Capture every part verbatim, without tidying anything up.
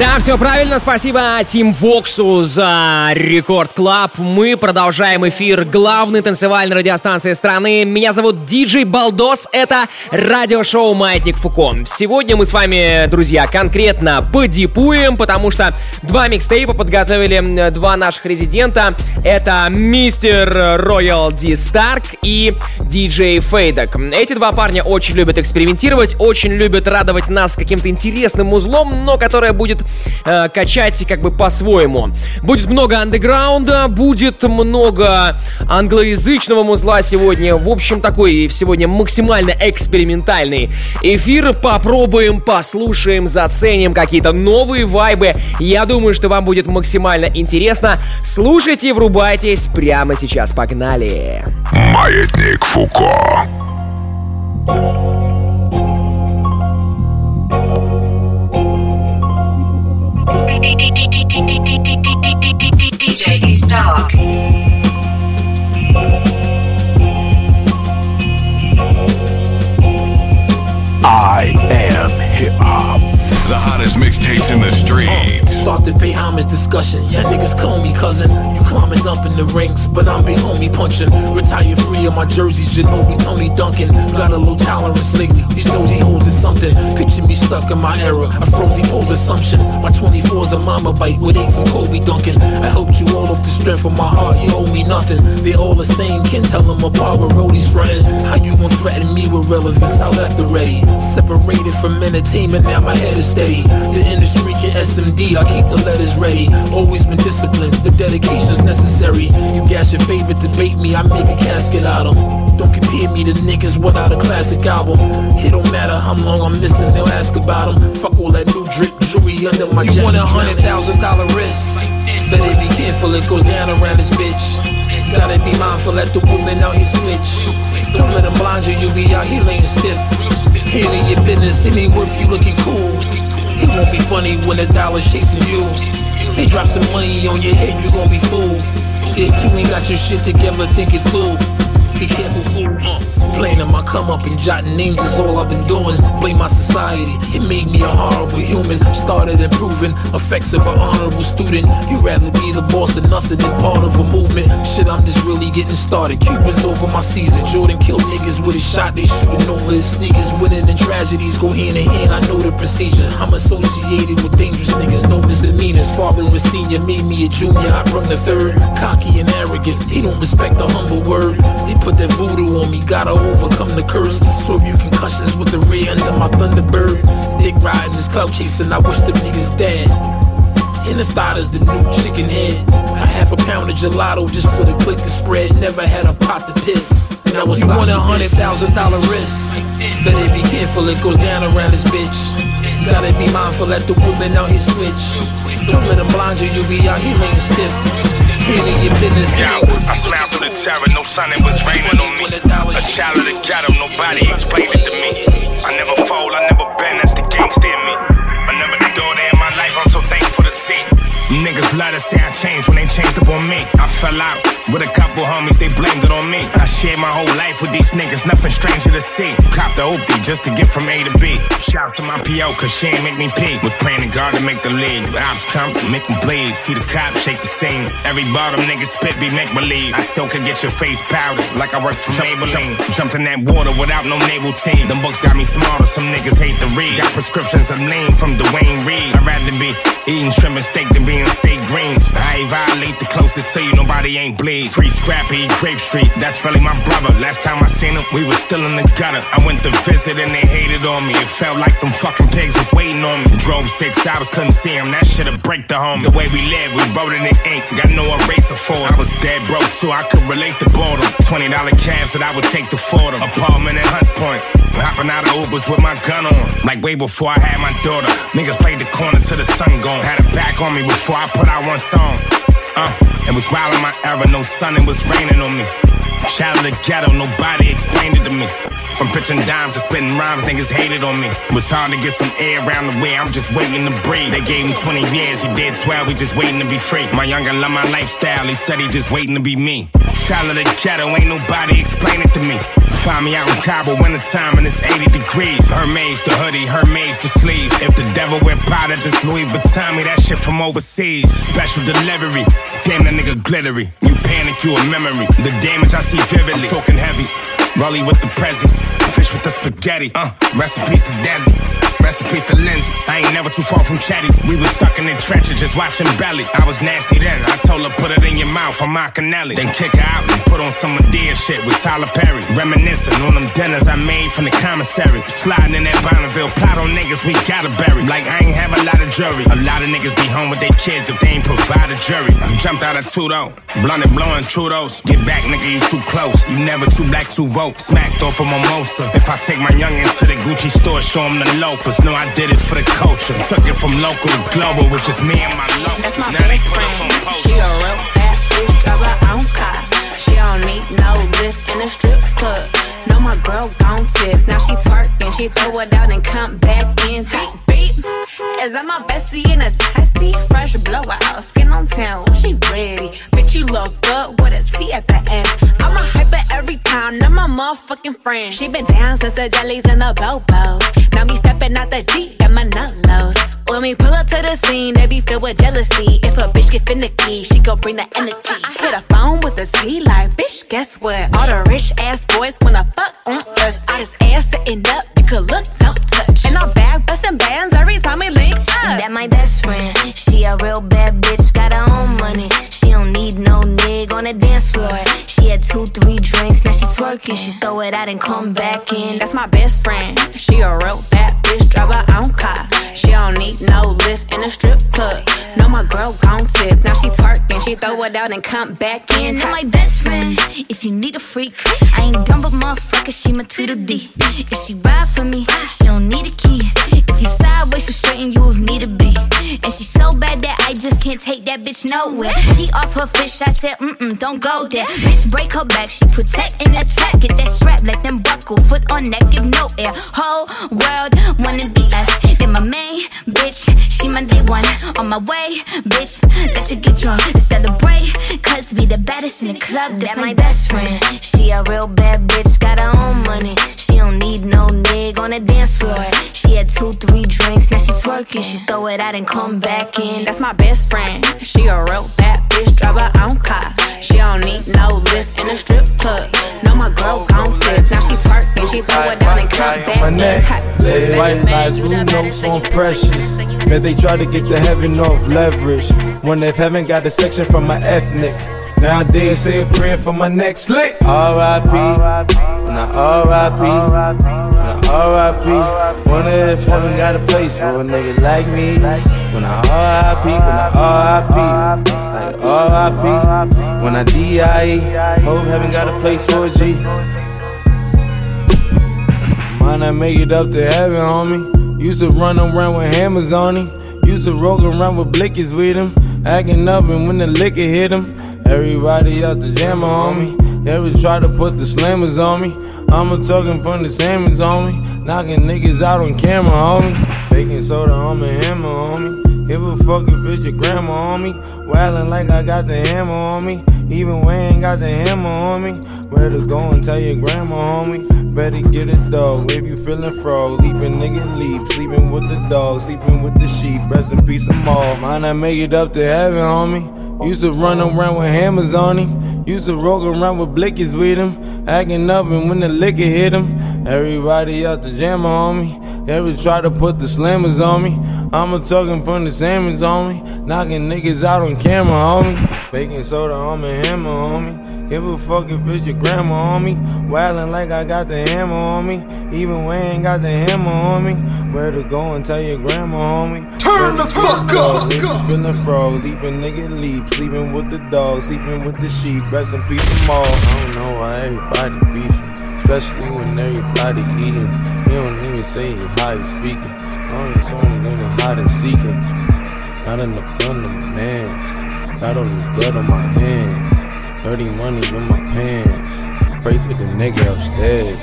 Да, все правильно. Спасибо Тим Воксу за Рекорд Клаб. Мы продолжаем эфир главной танцевальной радиостанции страны. Меня зовут Диджей Балдос. Это радиошоу «Маятник Фуко». Сегодня мы с вами, друзья, конкретно подипуем, потому что два микстейпа подготовили два наших резидента. Это мистер Ройал Ди Старк и Диджей Фейдек. Эти два парня очень любят экспериментировать, очень любят радовать нас каким-то интересным узлом, но которое будет качать как бы по-своему. Будет много андеграунда, будет много англоязычного музла сегодня. В общем, такой сегодня максимально экспериментальный эфир. Попробуем, послушаем, заценим какие-то новые вайбы. Я думаю, что вам будет максимально интересно. Слушайте, врубайтесь прямо сейчас. Погнали! Маятник Фуко. Диджей Старк. I am hip hop. The hottest mixtapes in the streets. Uh, Start to pay homage discussion. Yeah, niggas call me cousin. You climbing up in the ranks, but I'm big homie punching. Retire free of my jerseys, Ginobili, Tony, Duncan. Got a low tolerance lately. These nosy hoes is something. Picture me stuck in my era. A frozen pose assumption. My twenty-four's a mama bite with eggs and Kobe Duncan. I helped you all off the strength of my heart. You owe me nothing. They all the same. Can't tell them apart where Rollies frontin'. How you gon' threaten me with relevance? I left already. Separated from entertainment, now my head is steady. The industry can S M D, I keep the letters ready. Always been disciplined, the dedication's necessary. You got your favorite debate me, I make a casket out of 'em. Don't compare me to niggas without a classic album. It don't matter how long I'm missing, they'll ask about 'em. Fuck all that new drip, jewelry under my jacket. You want a hundred thousand dollar risk? Better be careful, it goes down around this bitch. Gotta be mindful, let the women out here switch. Don't let them blind you, you be out here laying stiff. Handling your business, it ain't worth you looking cool. It won't be funny when the dollar's chasing you. They drop some money on your head, you gon' be fooled. If you ain't got your shit together, think it through. Be careful, fool. Playing on my come up and jotting names is all I've been doing. Blame my society, it made me a horrible human. Started improving, effects of an honorable student. You'd rather be the boss of nothing than part of a movement. Shit, I'm just really getting started. Cubans over my season. Jordan killed niggas with his shot, they shooting over his sneakers. Winning and tragedies go hand in hand, I know the procedure. I'm associated with dangerous niggas, no misdemeanors. Father was senior, made me a junior, I bring the third. Cocky and arrogant, he don't respect the humble word. It put that voodoo on me, gotta overcome the curse. Swerve you concussions with the rear end of my Thunderbird. Dick riding this clout chasing, I wish them niggas dead. And the thought is the new chicken head. I half a pound of gelato just for the click to spread. Never had a pot to piss. Now it's you want a hundred thousand dollar risk. Better be careful, it goes down around this bitch. Gotta be mindful, let the women out here switch. Don't let them blind you, you be out here laying stiff. Yo, I smiled through the terror, no sun, it was raining on me. A child of the ghetto, nobody explained it to me. I never fold, I never bend, that's the gangster in me. I never the door in my life, I'm so thankful to see. Niggas love to say I changed when they changed up on me. I fell out with a couple homies, they blamed it on me. I shared my whole life with these niggas, nothing stranger to see. Copped the oopty just to get from A to B. Shout to my P O, cause she ain't make me pee. Was praying to God to make the lead. Ops come, make them bleed. See the cops shake the scene. Every bottom niggas spit be make-believe. I still could get your face powdered like I work for Maybelline. Jumped in that water without no naval team. Them books got me smarter, some niggas hate to read. Got prescriptions of lean from Dwayne Reed. I'd rather be eating shrimp and steak than be state greens. I ain't violate the closest to you, nobody ain't bleed. Free Scrappy, Grape Street, that's really my brother. Last time I seen him, we was still in the gutter. I went to visit and they hated on me. It felt like them fucking pigs was waiting on me. Drove six hours, couldn't see him, that shit'll break the home. The way we live, we wrote in the ink, got no eraser for it. I was dead broke too, I could relate to boredom. Twenty dollar cabs that I would take to Fordham. Apartment at Hunts Point, hopping out of Ubers with my gun on. Like way before I had my daughter, niggas played the corner till the sun gone. Had it back on me before Before I put out one song, uh, it was wild in my era, no sun, it was raining on me. Shout out to the ghetto, nobody explained it to me. From pitching dimes to spitting rhymes, niggas hated on me. Was hard to get some air around the way, I'm just waiting to breathe. They gave him twenty years, he did twelve, he just waiting to be free. My young guy love my lifestyle, he said he just waiting to be me. Child of the ghetto, ain't nobody explain it to me. Find me out in Cabo, winter time, and it's eighty degrees. Hermes the hoodie, Hermes the sleeves. If the devil wear powder, just Louis Vuitton me, that shit from overseas. Special delivery, damn that nigga glittery. You panic, you a memory, the damage I see vividly. Talking heavy, Rolly with the present, fish with the spaghetti. Uh, recipes to Desi. Recipes to Lindsay, I ain't never too far from chatty. We was stuck in the trenches, just watching Belly. I was nasty then, I told her put it in your mouth, I'm Macanelli. Then kick her out and put on some Madea shit with Tyler Perry. Reminiscing on them dinners I made from the commissary. Sliding in that Bonneville, plot on niggas we gotta bury. Like I ain't have a lot of jewelry. A lot of niggas be home with their kids if they ain't provide a jury. I jumped out of two though, blunted blowing Trudeau's. Get back nigga, you too close, you never too black to vote. Smacked off a mimosa. If I take my youngin' to the Gucci store, show him the loaf. No, I did it for the culture. Took it from local to global, which is me and my locals. That's my now best friend. She a real bad bitch of her own car. She don't need no lift in a strip club. No, my girl gon' tip. Now she twerking, she throw it out and come back in. Beep, beep. Is that my bestie in a tessie? Fresh blowout, skin on town, she ready. Bitch, you look good with a T at the end. I'm a hyper every time, not my motherfucking friend. She been down since the jellies and the bobos. Now me stepping out the Jeep, got my nut lows. When we pull up to the scene, they be filled with jealousy. If a bitch get finicky, she gon' bring the energy. I hit a phone with a T like, bitch, guess what? All the rich ass boys wanna fuck on us. I just ass sitting up, you could look, don't touch. And I'm back bustin' bands every time we link up. That my best friend, she a real bad bitch, got her own money. She don't need no nigga on the dance floor. She had two, three drinks, now she twerking. She throw it out and come back in. That's my best friend, she a real bad bitch, drive her own car. She don't need no lift in a strip club. No, my girl gon' tip. Now she twerking, she throw it out and come back in. Now my best friend, if you need a freak, I ain't dumb but motherfucker, she my Tweedledee. If she ride for me, she don't need a key. If you sideways, she straighten you if need to be. And she so bad that I just can't take that bitch nowhere. She off her fish, I said, mm-mm, don't go there. Bitch, break her back, she protect and attack. Get that strap, let them buckle, foot on neck, give no air. Whole world wanna be us. Then my main bitch, she my day one. On my way, bitch, let you get drunk and celebrate. Cause we the baddest in the club, that's my best friend. She a real bad bitch, got her own money. She don't need no nigga on the dance floor. She had two, three drinks, now she twerking. She throw it out and come back in. That's my best friend, she a real bad bitch, drive her own car. She don't need no lift in a strip club. No, my girl gon' tip. Now she twerking, she throw it down and come back in. Late white lies, blue notes on precious. Man, they try to get the heaven off leverage. When they haven't got a section from my ethnic. Nowadays, say a prayer for my next lick. R I P, and I R I P, and I R I P. Wonder if heaven got a place for a nigga like me. When I R I P, when I R I P, like R I P. When I D I E, hope heaven got a place for a G. Might not make it up to heaven, homie. Used to run around with hammers on him. Used to roll around with blickies with him. Acting up and when the liquor hit him. Everybody out the jammer on me. They would try to put the slammers on me. I'ma talking from the salmons on me. Knocking niggas out on camera, homie. Baking soda on my hammer, homie. Give a fuck if it's your grandma, homie. Wildin' like I got the hammer on me. Even Wayne got the hammer on me. Better go and tell your grandma, homie. Better get it dog if you feelin' frog. Leapin' nigga leap. Sleepin' with the dog. Sleepin' with the sheep. Rest in peace, I'm all. Might not make it up to heaven, homie. Used to run around with hammers on him. Used to roll around with blickies with him. Acting up and when the liquor hit him. Everybody out the jammer on me. They would try to put the slammers on me. I'ma talking from the salmons on me. Knocking niggas out on camera, homie. Baking soda on my hammer, homie. Give a fuck if it's your grandma, homie. Wildin' like I got the hammer on me. Even Wayne got the hammer on me. Where to go and tell your grandma, homie. Turn the fuck up! Feelin' frog, leapin' nigga leap. Sleepin' with the dog, sleepin' with the sheep. Rest in peace, them all. I don't know why everybody beefin', especially when everybody eatin'. They don't even say how you speakin'. I only saw them in the hide and seekin'. Not in the gun of my hands. Got all this blood on my hands. Dirty money in my pants. Pray to the nigga upstairs.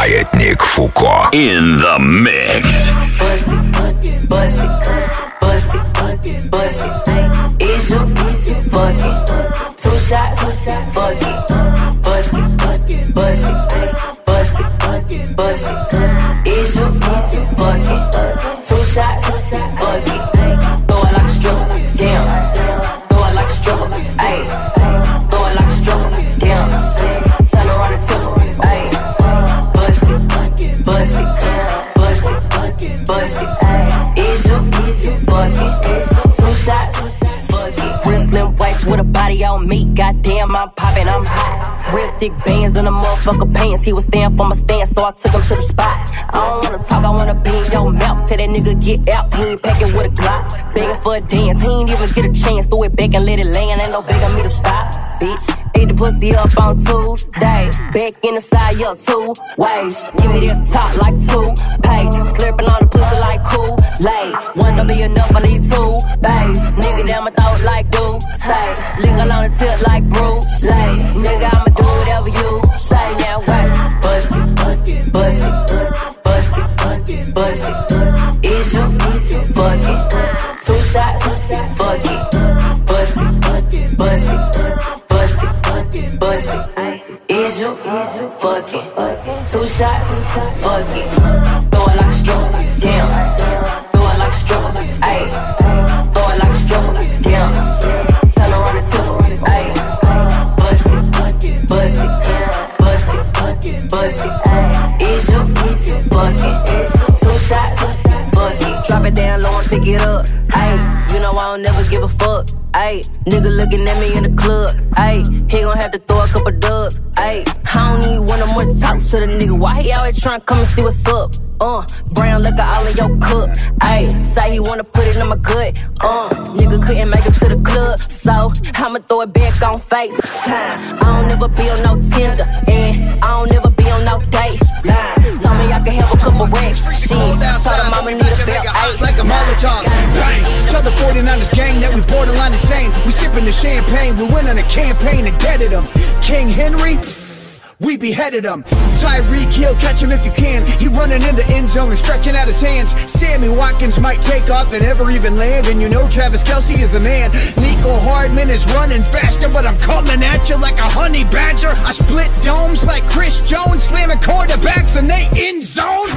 Маятник Фуко. In the mix. Thick bands in the motherfucker pants. He was staying for my stance, so I took him to the spot. I don't wanna talk, I wanna be in your mouth. Tell that nigga get out, he ain't packing with a Glock. Begging for a dance, he ain't even get a chance. Threw it back and let it land, ain't no begging me to stop. Bitch, ate the pussy up on Tuesday. Back in the side, yo, two ways. Give me that top like Two Pay. Slurping on the pussy like Kool-Aid. One don't be enough, I need two bays. Nigga down my throat like dude, say. Linger on the tip like Bruce Lay. Nigga, I'ma do whatever you say. Now watch, bust it, bust it, bust it, bust it. Is you, fuck it. Two shots, fuck it. Bust it, bust it, bust it, bust it. Is you, fuck it. Two shots, fuck it. Throw it like a stripper, damn. Throw it like a stripper, ayy. Throw it like a stripper, damn. Tell her on the tip, ayy. Bust it, bust it, bust it, ayy. Is your bucket, two shots, fuck it. Drop it down low and pick it up, ayy. You know I don't never give a fuck, ayy. Nigga looking at me in the club, ayy. He gon' have to throw a couple dubs, ayy. I don't need one of more to talk to the nigga. Why he always tryna come and see what's up? Uh, brown liquor all in your cup. Ayy, say he wanna put it in my gut. Uh, nigga couldn't make it to the club, so I'ma throw it back on FaceTime. I don't ever be on no Tinder, and I don't ever be on no date. Nah, told me I could have a couple racks. Shit, told him I'ma need a belt. Ayy, like a Molotov. Bang, tell the forty-niners gang that we borderline insane. We sipping the champagne, we went on a campaign and deaded him. King Henry. We beheaded him. Tyreek Hill, catch him if you can. He running in the end zone and stretching out his hands. Sammy Watkins might take off and never even land. And you know Travis Kelce is the man. Nico Hardman is running faster, but I'm coming at you like a honey badger. I split domes like Chris Jones, slamming quarterbacks and they end zone.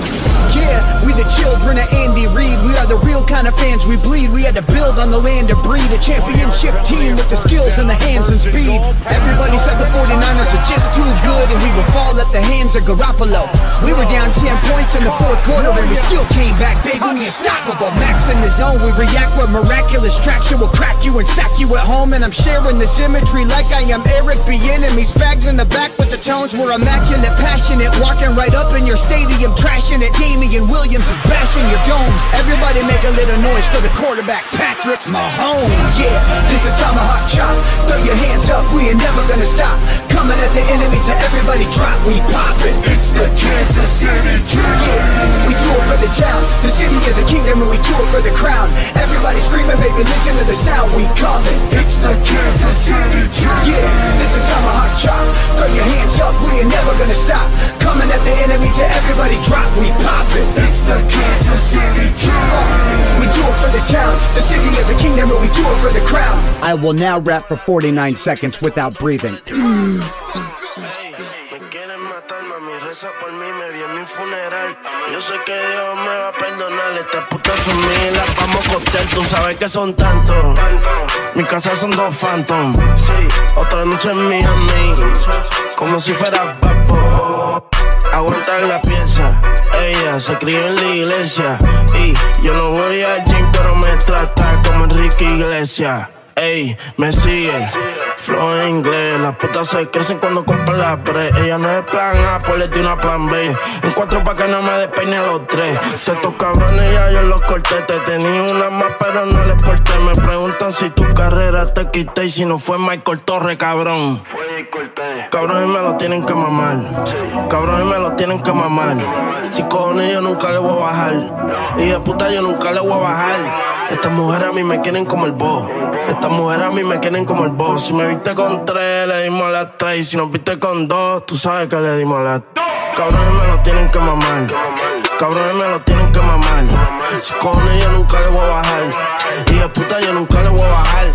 Yeah, we the children of Andy Reid. We are the real kind of fans we bleed. We had to build on the land to breed a championship team with the skills and the hands and speed. Everybody said the forty-niners are just too good. We would fall at the hands of Garoppolo. We were down ten points in the fourth quarter, and we still came back, baby, we unstoppable. Max in the zone, we react with miraculous traction. We'll crack you and sack you at home. And I'm sharing this imagery like I am Eric Bieniemy's. Bags in the back, but the tones were immaculate, passionate. Walking right up in your stadium, trashing it. Damian Williams is bashing your domes. Everybody make a little noise for the quarterback, Patrick Mahomes. Yeah, this is a tomahawk chop. Throw your hands up, we ain't never gonna stop. Coming at the enemy to everybody. Everybody drop, we poppin'. It's the Kansas City Chiefs. Yeah, we do it for the town. The city is a kingdom and we do it for the crown. Everybody screaming, baby, listen to the sound. We comin'. It's the Kansas City Chiefs. Yeah, this is tomahawk chop. Throw your hands up, we ain't never gonna stop. Coming at the enemy to everybody drop, we poppin'. It's the Kansas City Chiefs. Uh, we do it for the town. The city is a kingdom and we do it for the crown. I will now rap for forty-nine seconds without breathing. Por mí me vi en mi funeral. Yo sé que Dios me va a perdonar. Estas putas son mil, las vamos a costar. Tú sabes que son tantos. Mi casa son dos phantom. Otra noche en Miami, como si fuera papo. Aguantan la pieza. Ella se crió en la iglesia. Y yo no voy al gym, pero me trata como Enrique Iglesias. Ey, me sigue. Flow en inglés, las putas se crecen cuando compran las bre. Ella no es plan A, pues le di una plan B. En cuatro pa' que no me despeine los tres. Todos estos cabrones ya yo los corté. Te tenía una más pero no les porté. Me preguntan si tu carrera te quité. Y si no fue Michael Torre, cabrón. Cabrones me lo tienen que mamar. Cabrones me lo tienen que mamar. Si cojones yo nunca le voy a bajar. Y de puta yo nunca le voy a bajar. Estas mujeres a mí me quieren como el boss. Estas mujeres a mí me quieren como el boss. Si me viste con tres, le dimos a las tres. Y si nos viste con dos, tú sabes que le dimos a las dos. Cabrones me lo tienen que mamar. Cabrones me lo tienen que mamar. Si con ella nunca le voy a bajar. Hija puta, yo nunca le voy a bajar.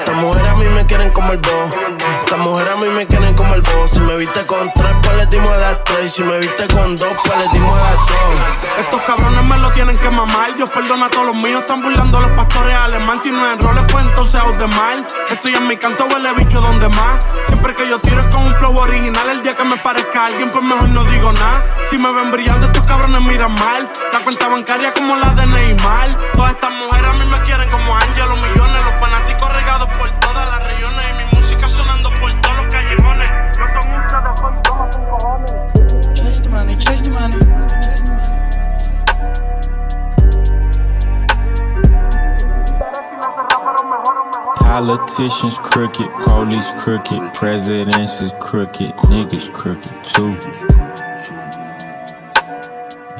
Estas mujeres a mí me quieren como el boss. Estas mujeres a mí me quieren como el boss. Si me viste con tres, pues le dimos a las tres. Si me viste con dos, pues le dimos a las dos. Estos cabrones me lo tienen que mamar. Dios perdona a todos los míos. Están burlando a los pastores alemán. Si no es en roles, pues entonces out de mal. Estoy en mi canto, huele bicho donde más. Siempre que yo tiro es con un flow original. El día que me parezca alguien, pues mejor no digo nada. Si me ven brillando, estos cabrones miran mal. La cuenta bancaria como la de Neymar. Todas estas mujeres a mí me quieren como Ángel, los millones, los fanáticos regados por todas las regiones. Y mi música sonando por todos los callejones. No son un carajón, somos un cojones. Chase the money, chase the money. Politicians crooked, police crooked, presidents is crooked, niggas crooked too.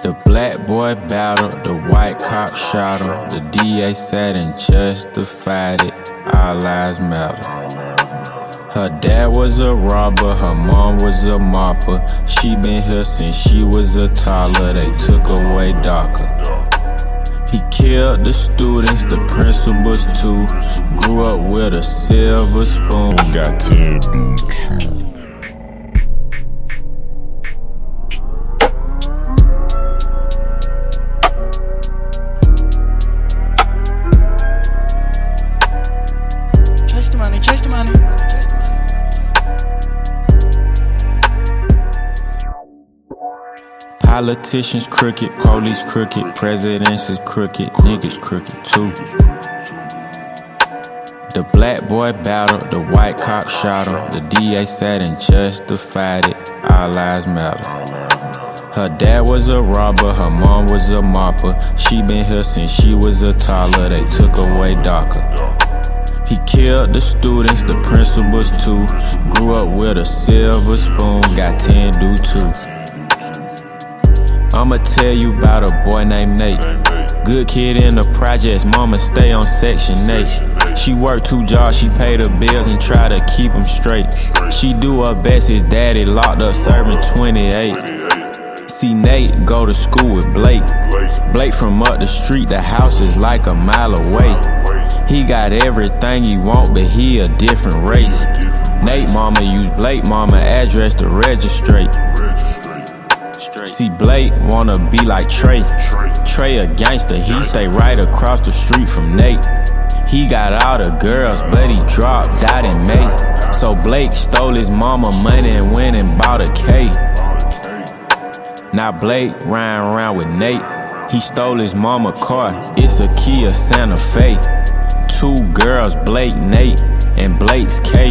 The black boy battled, the white cop shot him. The D A sat and justified it, our lives matter. Her dad was a robber, her mom was a mopper. She been here since she was a toddler, they took away DACA. He killed the students, the principals too. Grew up with a silver spoon, got ten dudes. Politicians crooked, police crooked, presidents is crooked, niggas crooked too. The black boy battled, the white cop shot him. The D A sat and justified it, our lives matter. Her dad was a robber, her mom was a mopper. She been here since she was a toddler, they took away DACA. He killed the students, the principals too. Grew up with a silver spoon, got ten due too. I'ma tell you about a boy named Nate. Good kid in the projects, mama stay on section eight. She worked two jobs, she paid her bills and try to keep them straight. She do her best, his daddy locked up serving twenty-eight. See Nate go to school with Blake. Blake from up the street, the house is like a mile away. He got everything he want, but he a different race. Nate mama use Blake mama address to registrate. See Blake wanna be like Trey. Trey a gangster, he stay right across the street from Nate. He got all the girls, but he dropped out in May. So Blake stole his mama money and went and bought a K. Now Blake riding around with Nate. He stole his mama car, it's a Kia Santa Fe. Two girls, Blake, Nate, and Blake's K.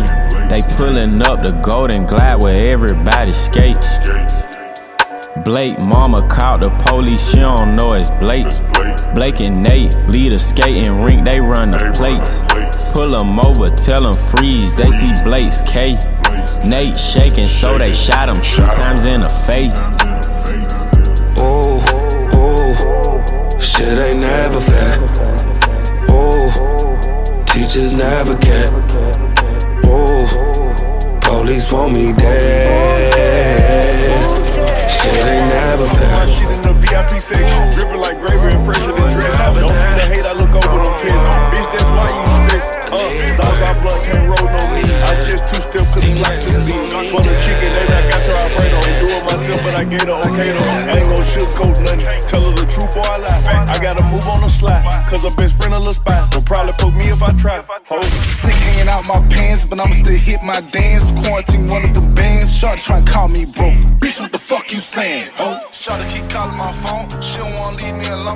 They pulling up the Golden Glide where everybody skate. Blake mama called the police, she don't know it's Blake. Blake and Nate lead a skating rink, they run the plates. Pull them over, tell them freeze, they see Blake's K. Nate shaking, so they shot him two times in the face. Ooh, ooh, shit ain't never fair. Ooh, teachers never care. Ooh, police want me dead. Shit ain't never fair. My shit in the V I P section, drippin' like gravy and fresher than dress. Don't see the hate, I look over them pins. Bitch, that's why you stress. Up, Zaza blood can't roll no weed. I just two-step, cause he like two feet. For the chicken, they not got to operate on. Do it myself, but I gave her okay though. I ain't gon' sugarcoat nothing. Tell her the truth or I lie. I gotta move on the slide, cause her best friend a little spot. Don't probably fuck me if I try. Ho. Stick hanging out my pants, but I'ma still hit my dance. Quarantine one of the bands. Shark tryna call me bro. Bitch, what the fuck you saying? Oh, Shawty keep calling my phone. She don't wanna leave me alone.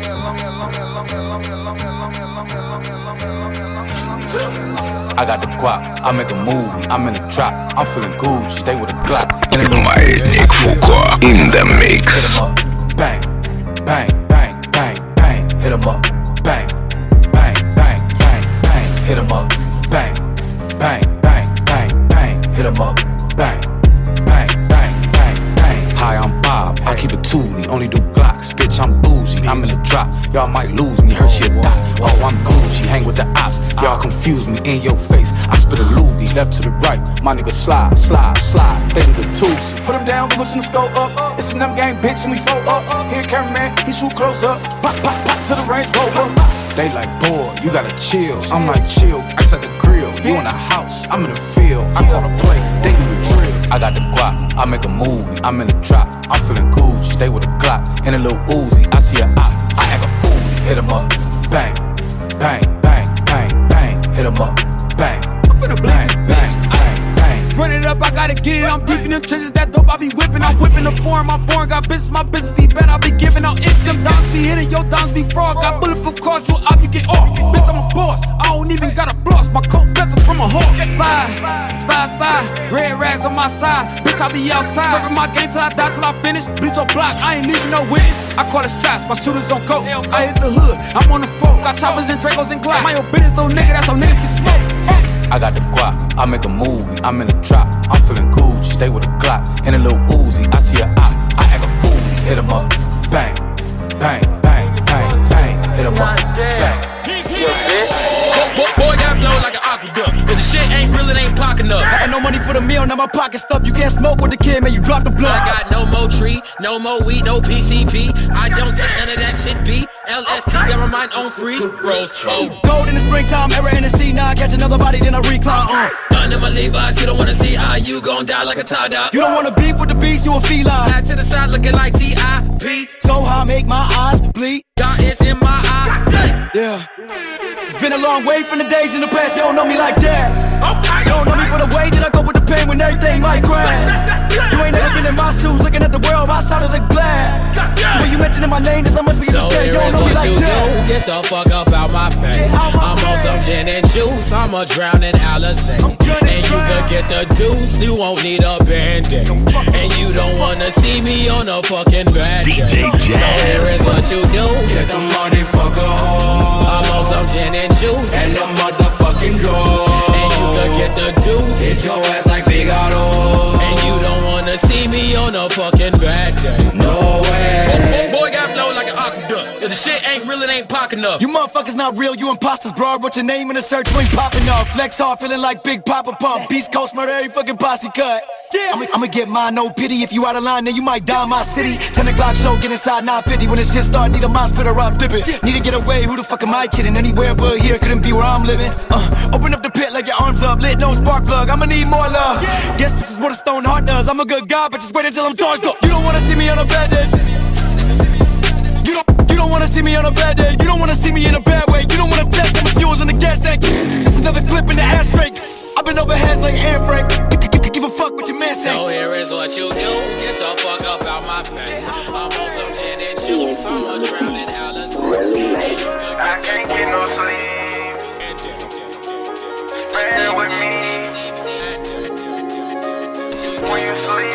I got the guap. I make a movie. I'm in the trap. I'm feeling Gucci. Stay with the Glock. Маятник Фуко in the mix. Hit 'em up, bang, bang, bang, bang, bang. Hit 'em up, bang, bang, bang, bang, bang. Hit 'em up, bang, bang, bang, bang, bang. Hit 'em up, bang, bang, bang, bang, bang. Hi, I'm Bob. I keep it two. Only do Glocks, bitch. I'm bougie. I'm in the drop. Y'all might lose. and her shit die. Oh, I'm Gucci, hang with the ops. Y'all confuse me in your face. I spit a loogie, left to the right. My nigga slide, slide, slide. They the twos. Put him down, we listen to scope up. It's an M game, bitch, and we fold up. Here, cameraman, he shoot close up. Pop, pop, pop to the range, roll up. They like, boy, you gotta chill. I'm like, chill, ice at the grill. You in the house, I'm in the field. I call the play, they do the drill. I got the guap, I make a movie. I'm in the drop, I'm feeling Gucci. Stay with a Glock and a little Uzi. I see a op, I act a fool. Hit him up, bang, bang, bang, bang, bang. Hit him up, bang, I'm finna bang, bang, bang, bang, bang. Run it up, I gotta get it. I'm deep in them trenches, that dope I be whipping. I'm whipping the form, I'm foreign, got business, my business be bad. I be giving out itch, them dimes be hitting, yo dimes be frog. Got bulletproof cars, you op, you get off. Bitch, I'm a boss, I don't even got a floss. My coat better from a horse. Slide, slide, slide. Red rags on my side. Bitch, I be outside. Rapping my game till I die, till I finish. Bleach or block, I ain't leaving no witness. I call the shots, my shooters on coke. I hit the hood, I'm on the phone. Got choppers and Dracos and Glocks. My old business, little nigga, that's how niggas get smoked. I got the guap, I make a movie. I'm in the drop, I'm feeling Gucci. Stay with a Glock and a little Uzi. I see a op, I act a fool. Hit him up, bang, bang, bang, bang, bang. Hit him up, bang. Boy got flow like an aqueduct. If the shit ain't real, it ain't pockin' up. I got no money for the meal, now my pocket's stuffed. You can't smoke with the kid, man, you drop the blood. I got no more tree, no more weed, no P C P. I don't take none of that shit, B. L S D, never mind on freeze, bros, oh. Gold in the springtime, error in the sea. Now I catch another body, then I recline, uh in my Levi's, you don't wanna see how you gon' die like a tie-dye. You don't wanna beef with the beast, you a feline. Back to the side looking like T I P. So high, make my eyes bleed. God is in my eye, yeah. It's been a long way from the days in the past, you don't know me like that. You don't know me for the way that I go with the pain when everything might crash. You ain't looking in my shoes, looking at the world outside of the glass. So when you mentioning my name, there's not much for you to say, you don't know me like that. Get the fuck up out my face. I'm on some gin and juice, I'm a drowning Alizé. And you could get the deuce, you won't need a band-aid. And you don't wanna see me on a fucking bad day. D J Jazz. So here is what you do. Get the money, fuck a hoe. I'm on some gin and juice and the motherfucking draw. And you could get the deuce. Hit your ass like Figaro. And you don't wanna see me on a fucking bad day. No way. Boy, boy got blow like an aqueduct. If the shit ain't real, it ain't pockin' up. You motherfuckers not real, you imposters, bro. I wrote your name in the search, you ain't poppin' up. Flex hard, feeling like Big Papa Pump. Beast Coast murder, every fucking posse cut. I'ma I'm get mine, no pity. If you out of line, then you might die in my city. Ten o'clock show, get inside nine fifty. When the shit start, need a mosh pit or I'm dipping. Need to get away, who the fuck am I kidding? Anywhere but here, couldn't be where I'm living. uh, Open up the pit, like your arms up. Lit, no spark plug, I'ma need more love. Guess this is what a stone heart does. I'm a good guy, but just wait until I'm charged up. You don't wanna see me on a bad day. You don't, you don't wanna see me on a bad day. You don't wanna see me in a bad way. You don't wanna test them if you was in the gas tank. Just another clip in the ashtray. I've been over heads like Air Frank. Give a fuck what your man say. So here is what you do. Get the fuck up out my face. I'm on some gin and juice. I'm a drowning Alice. I can't get no sleep. Stay with me when you sleep.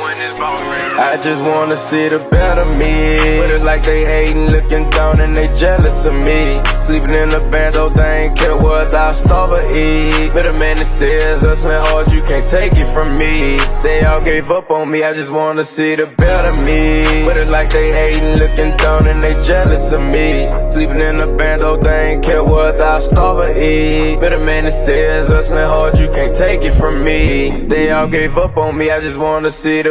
When it's about me, I just wanna see the better me. With it like they hating, looking down and they jealous of me. Sleeping in the bando, they ain't care what I starve or eat. But a man that says us went hard, you can't take it from me. They all gave up on me, I just wanna see the better me. With it like they hating, looking down and they jealous of me. Sleeping in the bando, they ain't care what I starve or eat. But a man that says us went hard, you can't take it from me. They all gave up on me, I just wanna see the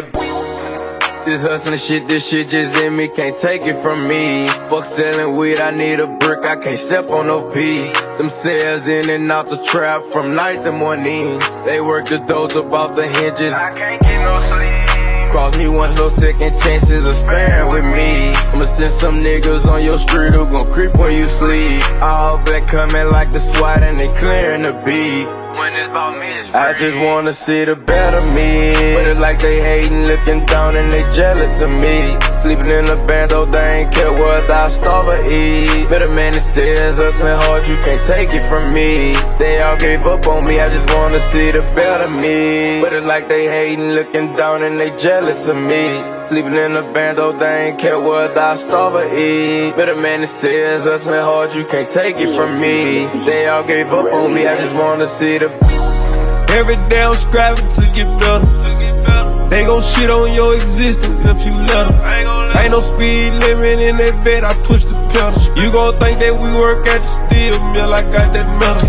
this hustling shit, this shit just in me, can't take it from me. Fuck selling weed, I need a brick, I can't step on no pee. Them sales in and out the trap from night to morning. They work the doors up off the hinges, I can't get no sleep. Cross me once, no second chances of sparing with me. I'ma send some niggas on your street who gon' creep when you sleep. All black coming like the SWAT and they clearing the beat. When it's about me, it's free. I just wanna see the better me. But it's like they hating, looking down and they jealous of me. Sleeping in the bando, they ain't care what I starve or eat. But a man that says us went hard, you can't take it from me. They all gave up on me, I just wanna see the better me. But it's like they hating, looking down and they jealous of me. Sleeping in the bando, they ain't care what I starve or eat. But a man that says us went hard, you can't take it from me. They all gave up on me, I just wanna see the. Every day I'm striving to get better. They gon' shit on your existence if you let 'em. Ain't no speed limit in that bed, I push the pedal. You gon' think that we work at the steel mill, I got that metal.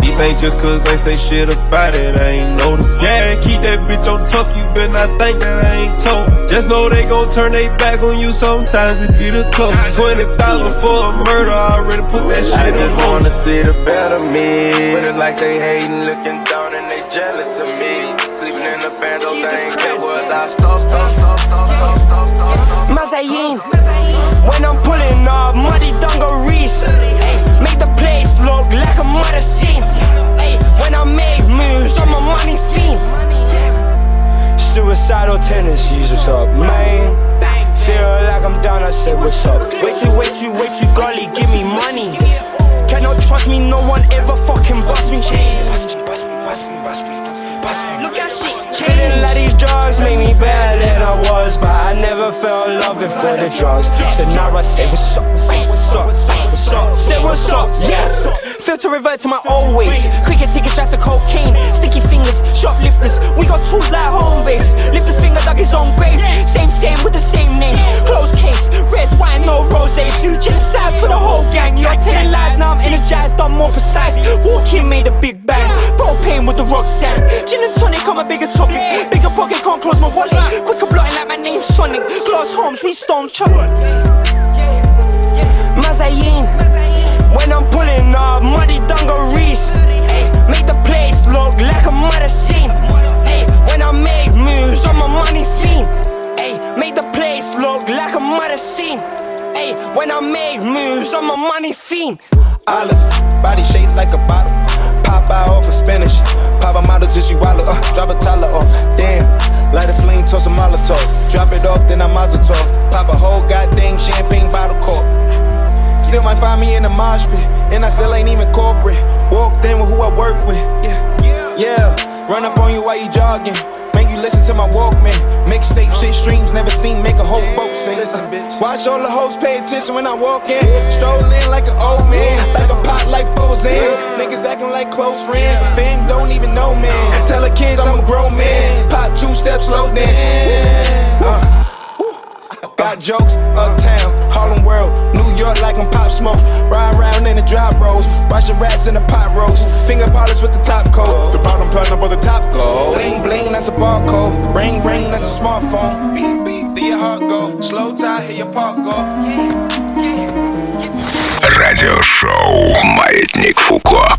You think just cause I ain't say shit about it, I ain't noticed. Yeah, keep that bitch on tuck, you better not think that I ain't told. Just know they gon' turn they back on you sometimes, it be the close. twenty thousand for a murder, I already put that shit I on I just wanna me. See the better me. But it's like they hatin', looking down and they jealous of me. Sleeping in the bando, they ain't care what I stop, stop, stop, stop, stop, stop, stop. Mazayin, when I'm pulling off muddy dungarees, make the place look like a murder scene. Ay, when I make moves, I'm a money fiend. Suicidal tendencies, what's up, man? Feel like I'm down, I said, what's up? Way too, way too, way too golly, give me money. Cannot trust me, no one ever fucking bust me. Bust me, bust me, bust me, bust me. Look at shit changed. Let these drugs make me better than I was, but I never fell in love before the drugs. So now I say what's up, what's up, what's up, say what's up, yes. Feel to revert to my old ways. Cricket ticket strikes of cocaine, sticky fingers, shoplifters. We got tools like home base. Lift the finger, dug his own grave. Same, same with the same name. Closed case, red wine, no rosés. New genocide for the whole gang. You're telling lies, now I'm energized, I'm more precise. Walking made a big bang. Propane with the rock sand. Gin and tonic on my bigger topic. Bigger pocket, can't close my wallet. Quicker blotting like my name's Sonic. Glass homes, we storm children. Mazayin, when I'm pulling off muddy dungarees, make the place look like a murder scene. When I make moves, I'm a money fiend. Make the place look like a murder scene. When I make moves, I'm a money fiend. Olive, body shaped like a bottle. Popeye off in Spanish. Pop a model till she wallet, uh, drop a toddler off. Damn, light a flame, toss a Molotov. Drop it off, then I mazel tov. Pop a whole goddamn champagne bottle cork. Still might find me in the mosh pit, and I still ain't even corporate. Walked in with who I work with, yeah. Yeah, run up on you while you jogging. Make you listen to my Walkman. Mixtape shit streams never seen, make a whole boat sing. uh, Watch all the hoes pay attention when I walk in. Strolling like an old man, like a pot like Bozhan. Niggas acting like close friends, fam don't even know man. Tell the kids I'm a grown man. Pop two steps, slow dance. uh, Got jokes, uptown, Harlem World, New York like I'm Pop Smoke. Ride around in the dry rolls, watching rats in the pot roast. Finger polish with the top coat, the bottom platinum with the top gold. Bling bling, that's a barcode, ring ring, that's a smartphone. Beep beep, do your heart go, slow tie, hear your park go. Радиошоу «Маятник Фуко».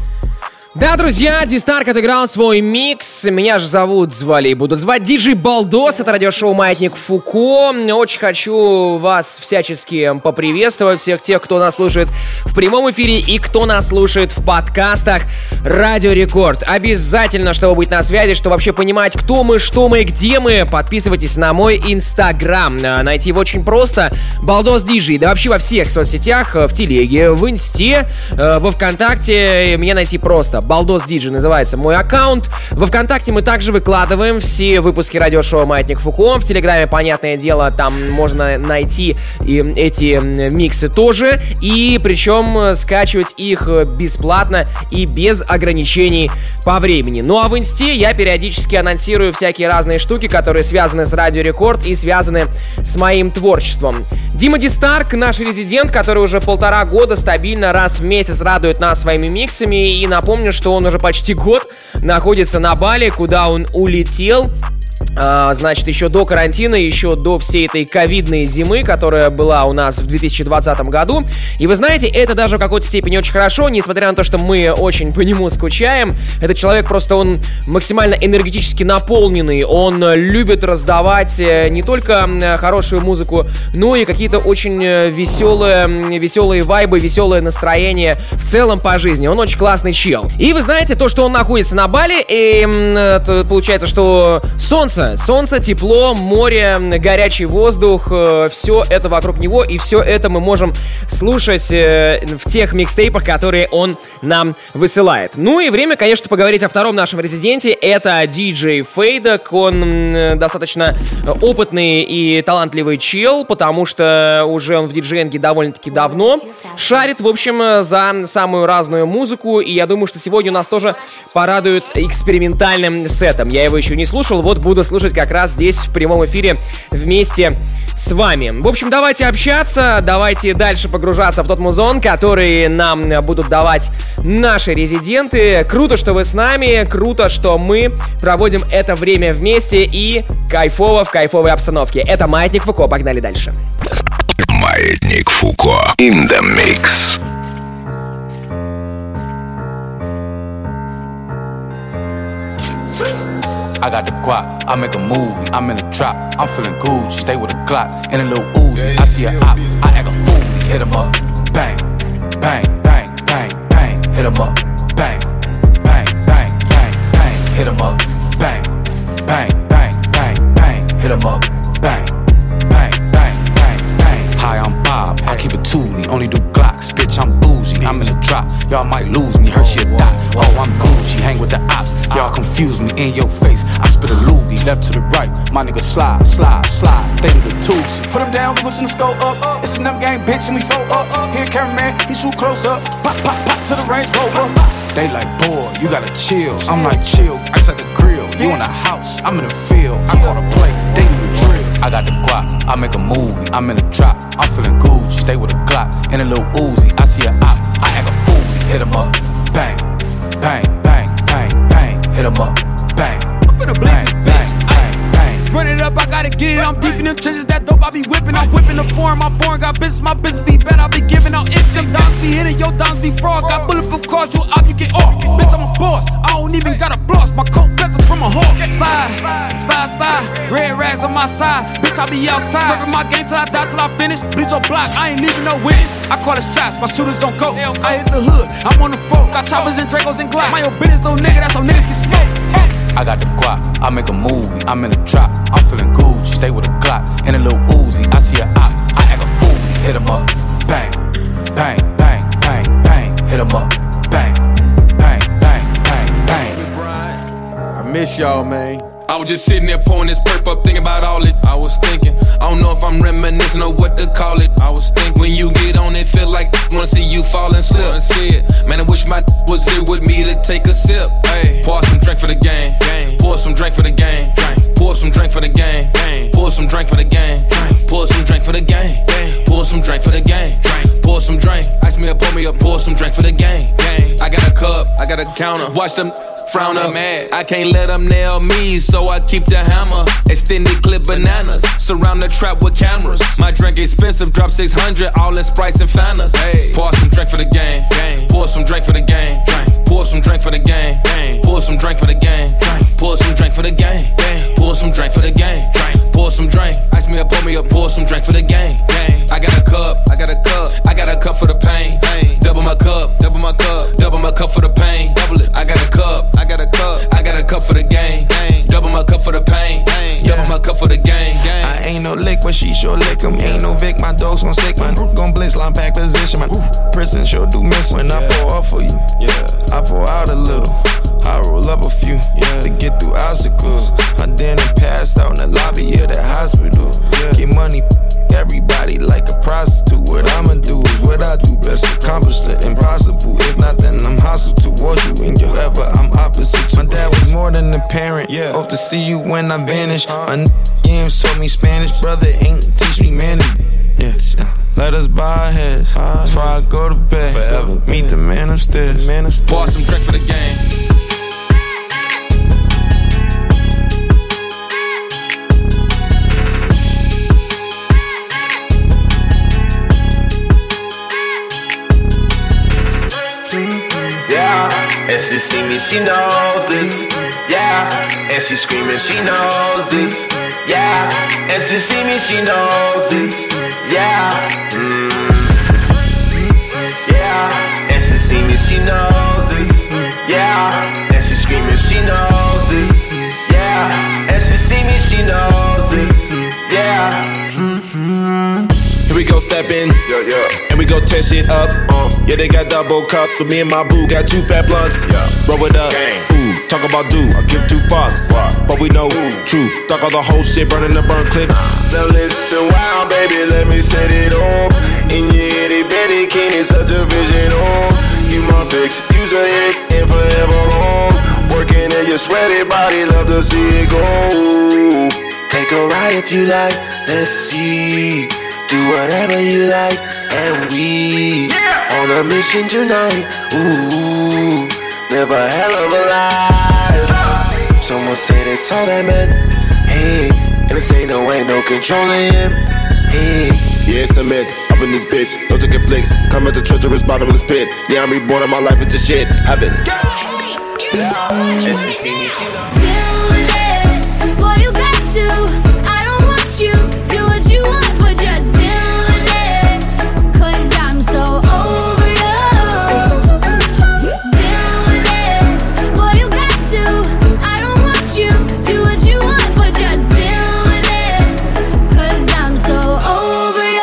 Да, друзья, Ди Старк отыграл свой микс. Меня же зовут, звали и будут звать Диджей Балдос. Это радиошоу «Маятник Фуко». Очень хочу вас всячески поприветствовать, всех тех, кто нас слушает в прямом эфире и кто нас слушает в подкастах «Радио Рекорд». Обязательно, чтобы быть на связи, чтобы вообще понимать, кто мы, что мы, где мы, подписывайтесь на мой Инстаграм. Найти его очень просто. Балдос Диджей. Да вообще во всех соцсетях, в Телеге, в Инсте, во Вконтакте. Меня найти просто. Балдос Диджей называется мой аккаунт. Во Вконтакте мы также выкладываем все выпуски радиошоу «Маятник Фуко». В Телеграме, понятное дело, там можно найти и эти миксы тоже. И причем скачивать их бесплатно и без ограничений по времени. Ну а в Инсте я периодически анонсирую всякие разные штуки, которые связаны с Радио Рекорд и связаны с моим творчеством. Дима Ди Старк, наш резидент, который уже полтора года стабильно раз в месяц радует нас своими миксами. И напомню, что он уже почти год находится на Бали, куда он улетел. Значит, еще до карантина, еще до всей этой ковидной зимы, которая была у нас в две тысячи двадцатом году. И вы знаете, это даже в какой-то степени очень хорошо, несмотря на то, что мы очень по нему скучаем. Этот человек просто, он максимально энергетически наполненный. Он любит раздавать не только хорошую музыку, но и какие-то очень веселые, веселые вайбы, веселое настроение в целом по жизни. Он очень классный чел. И вы знаете, то, что он находится на Бали, и получается, что солнце Солнце, тепло, море, горячий воздух, все это вокруг него, и все это мы можем слушать в тех микстейпах, которые он нам высылает. Ну и время, конечно, поговорить о втором нашем резиденте. Это диджей Фейдек. Он достаточно опытный и талантливый чел, потому что уже он в диджейнге довольно-таки давно. Шарит, в общем, за самую разную музыку, и я думаю, что сегодня нас тоже порадует экспериментальным сетом. Я его еще не слушал, вот буду слушать как раз здесь в прямом эфире вместе с вами. В общем, давайте общаться, давайте дальше погружаться в тот музон, который нам будут давать наши резиденты. Круто, что вы с нами, круто, что мы проводим это время вместе и кайфово в кайфовой обстановке. Это Маятник Фуко, погнали дальше. Маятник Фуко in the mix. I got the guap, I make a movie, I'm in a trap, I'm feeling Gucci, stay with a Glock, and a little Uzi, I see a op, I act a fool, hit him up, bang, bang, bang, bang, bang, hit him up, bang, bang, bang, bang, bang, hit him up, bang, bang, bang, bang, bang, hit him up, bang, bang, bang, bang, bang. Hi, I'm Bob, I keep it toolie, only do Glocks, bitch, I'm bougie, I'm in a drop, y'all might lose me, hurt shit die, oh, I'm Gucci, hang with the ops, y'all confuse me in your face. I spit a loogie, left to the right. My nigga slide, slide, slide. They do the twos. Put him down, we was in the scope up. up. It's a numb game, bitch, and we fold up. up. Here, cameraman, he shoot close up. Pop, pop, pop to the range, roll up. They like, boy, you gotta chill. I'm like, chill, ice at the grill. You in the house, I'm in the field. I call the play, they do the drill. I got the guap, I make a movie. I'm in the drop, I'm feeling Gucci. Stay with a Glock and a little Uzi. I see a op, I act a fool. Hit him up, bang, bang, bang, bang, bang. Hit him up, bang. Bang, bang, bang, bang. Run it up, I gotta get it. I'm deep in them trenches, that dope I be whipping. I'm whipping the form, my form got business, my business be bad. I be giving out itch, them dogs be hitting, yo dogs be frog. Got bulletproof cars, you up, you get off. Bitch, I'm a boss, I don't even got a floss. My coat feathers from a hawk. Slide, slide, slide. Red rags on my side, bitch, I be outside. Ripping my game till I die, till I finish. Bleach your block, I ain't even no witness. I call the shots, my shooters on go. I hit the hood, I'm on the phone. Got choppers and Dracos and Glocks. My old business, little nigga, that's how niggas get snaked. I got the guap, I make a movie, I'm in a trap, I'm feeling Gucci, stay with a Glock, and a little Uzi, I see a op, I act a fool, hit him up, bang, bang, bang, bang, bang, hit him up, bang, bang, bang, bang, bang. I miss y'all, man. I was just sitting there pouring this perp up, thinking about all it. I was thinking, I don't know if I'm reminiscing or what to call it. I was thinking, when you get on it, feel like I wanna see you fall and slip. And see it. Man, I wish my d- was here with me to take a sip. Ay. Pour some drink for the game. Game. Pour some drink for the game. Drink. Pour some drink for the game. Game. Pour some drink for the game. Drink. Pour some drink for the game. Game. Pour some drink for the game. Drink. Pour some drink. Ice me up, pour me up, pour some drink for the game. Game. I got a cup, I got a counter. Watch them. Frown up, mad. I can't let them nail me, so I keep the hammer. Extended clip bananas, surround the trap with cameras. My drink expensive, drop six hundred, all in Sprites and Fantas. Hey. Pour some drink for the game, game. Pour some drink for the game, drink. Pour some drink for the game, game. Pour some drink for the game, drink. Pour some drink for the game, game. Pour some drink for the game, drink. Pour some drink, ice me up, pour me up, pour some drink for the game, game. I got a cup, I got a cup, I got a cup for the pain, pain. Double my cup, double my cup, double my cup for the pain, double it. I got a cup. I got a cup, I got a cup for the game. Double my cup for the pain. Double my cup for the game. I ain't no lick, but she sure lick him. Ain't no Vic, my dog's gon' sick, man. Gon' blitz, line pack position, man. Prison sure do miss when I pour up for you. I pour out a little, I roll up a few to get through obstacles. I then passed out in the lobby of the hospital. Get money, everybody like a prostitute. What I'ma do is what I do best. Accomplish the impossible. If not, then I'm hostile towards you. And you're ever, I'm opposite. My dad was more than a parent. Yeah. Hope to see you when I vanish. My n- games told me Spanish. Brother ain't teach me manners. Yes. Let us buy heads before I go to bed. Forever. Meet the man upstairs. Pour some drink for the game. And she see me, she knows this, yeah. And she screaming, she knows this, yeah. And she see me, she knows this, yeah. Mm. Yeah. And she see me, she knows this, yeah. And she screaming, she knows this, yeah. And she see me, she knows this, yeah. Mm-hmm. Here we go steppin', yeah, yeah. And we go tear shit up, uh. Yeah, they got double cups, so me and my boo got two fat blunts, yeah. Roll it up, gang. Ooh, talk about do, I give two fucks, wow. But we know ooh, truth, talk all the whole shit, burnin' the burn clips. Now listen, wow, baby, let me set it off. In your itty bitty, can such a vision, oh. You you my fix. You's a hick and forever home. Working at your sweaty body, love to see it go. Take a ride if you like, let's see. Do whatever you like, and we yeah. on a mission tonight. Ooh, live a hell of a life. Someone say that's all that meant. Hey, and this ain't no way, no controlling him. Hey. Yes, I'm in, up in this bitch, no taking flicks. Come at the treacherous bottomless pit. Yeah, I'm reborn and my life is just shit. I've been deal with it, boy, you got to. I don't want you, do what you want, but just deal with it, cause I'm so over you. Deal with it, boy, you got to. I don't want you, do what you want, but just deal with it, cause I'm so over you.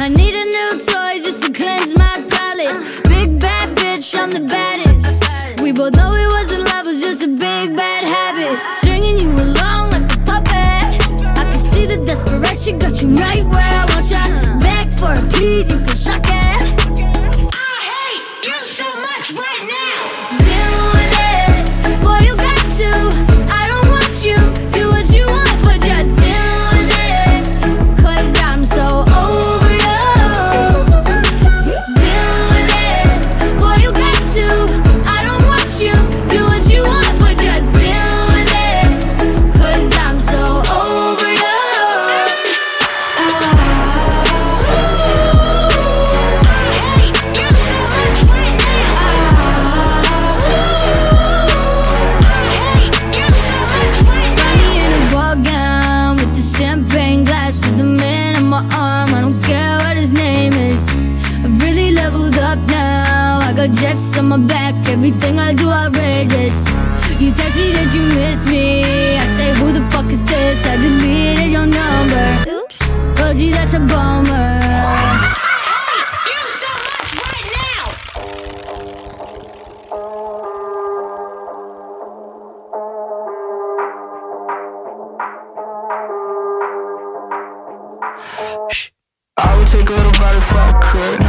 I need a new toy just to cleanse my palate. Big bad bitch, I'm the baddest. We both know it wasn't love, it was just a big bad habit. Stringing you along like a puppet. I can see the desperation, got you right where I want ya. Beg for a plea, you can suck it. I hate you so much right now. Deal with it, boy, you got to. I don't want you, do what you want, but just deal with it, cause I'm so over. Jets on my back, everything I do outrageous. You text me that you miss me. I say, who the fuck is this? I deleted your number. Oops. Oh gee, that's a bummer. You so much right now. Shh. I would take a little bite if I could.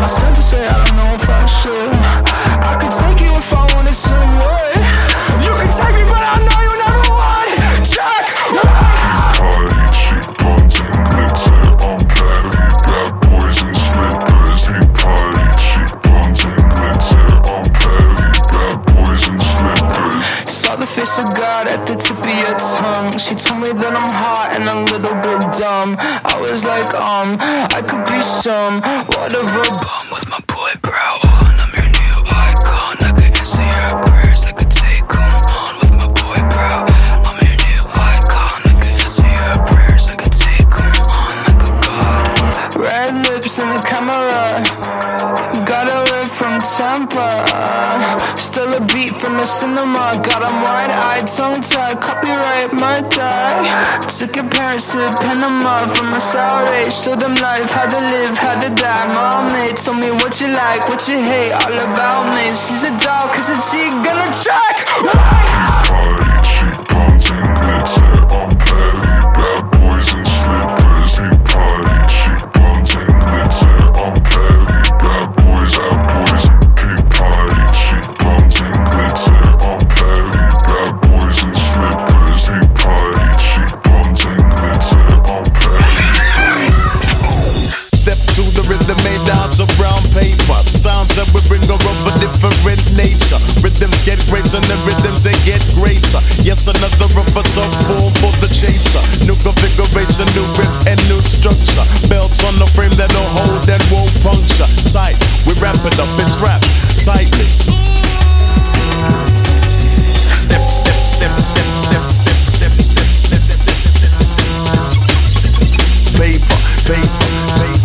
My senses say I don't know if I should. I could take you if I wanted someone. You can take me but I know you never would. Jack, what? Party, cheekbones and glitter on Cali. Black boys in slippers. He party, cheekbones and glitter on Cali. Black boys in slippers. Saw the face of God at the tip of your tongue. She told me that I'm hot and a little bit dumb. I was like, um, I could be some whatever bomb with my boy, bro. And I'm your new icon. I could answer your prayers. I could take them on with my boy, bro. I'm your new icon. I could answer your prayers. I could take them on like a god. Red lips in the camera. Got away from temper. Still a beat from the cinema. Got a wide-eyed, tongue-tied. Copyright my die. Took your parents to Panama from a sour age. Showed them life, how to live, how to die. Mom made, told me what you like, what you hate, all about me. She's a doll, cause a cheek gonna track. Party, cheekbones and glitter on Cali. Bad boys in slippers. Ain't party, cheekbones and glitter on Cali. Bad boys, bad boys. Ain't party, cheekbones and glitter on Cali. Bad boys in slippers. Ain't party. To the rhythm made out of brown paper. Sounds that we bring are of a different nature. Rhythms get greater and the rhythms they get greater. Yes, another of us up form for the chaser. New configuration, new grip and new structure. Belts on the frame that'll hold and won't puncture. Tight, we ramp it up, it's wrapped tightly. Step, step, step, step, step, step, step, step, step, step, step. Paper, paper, paper.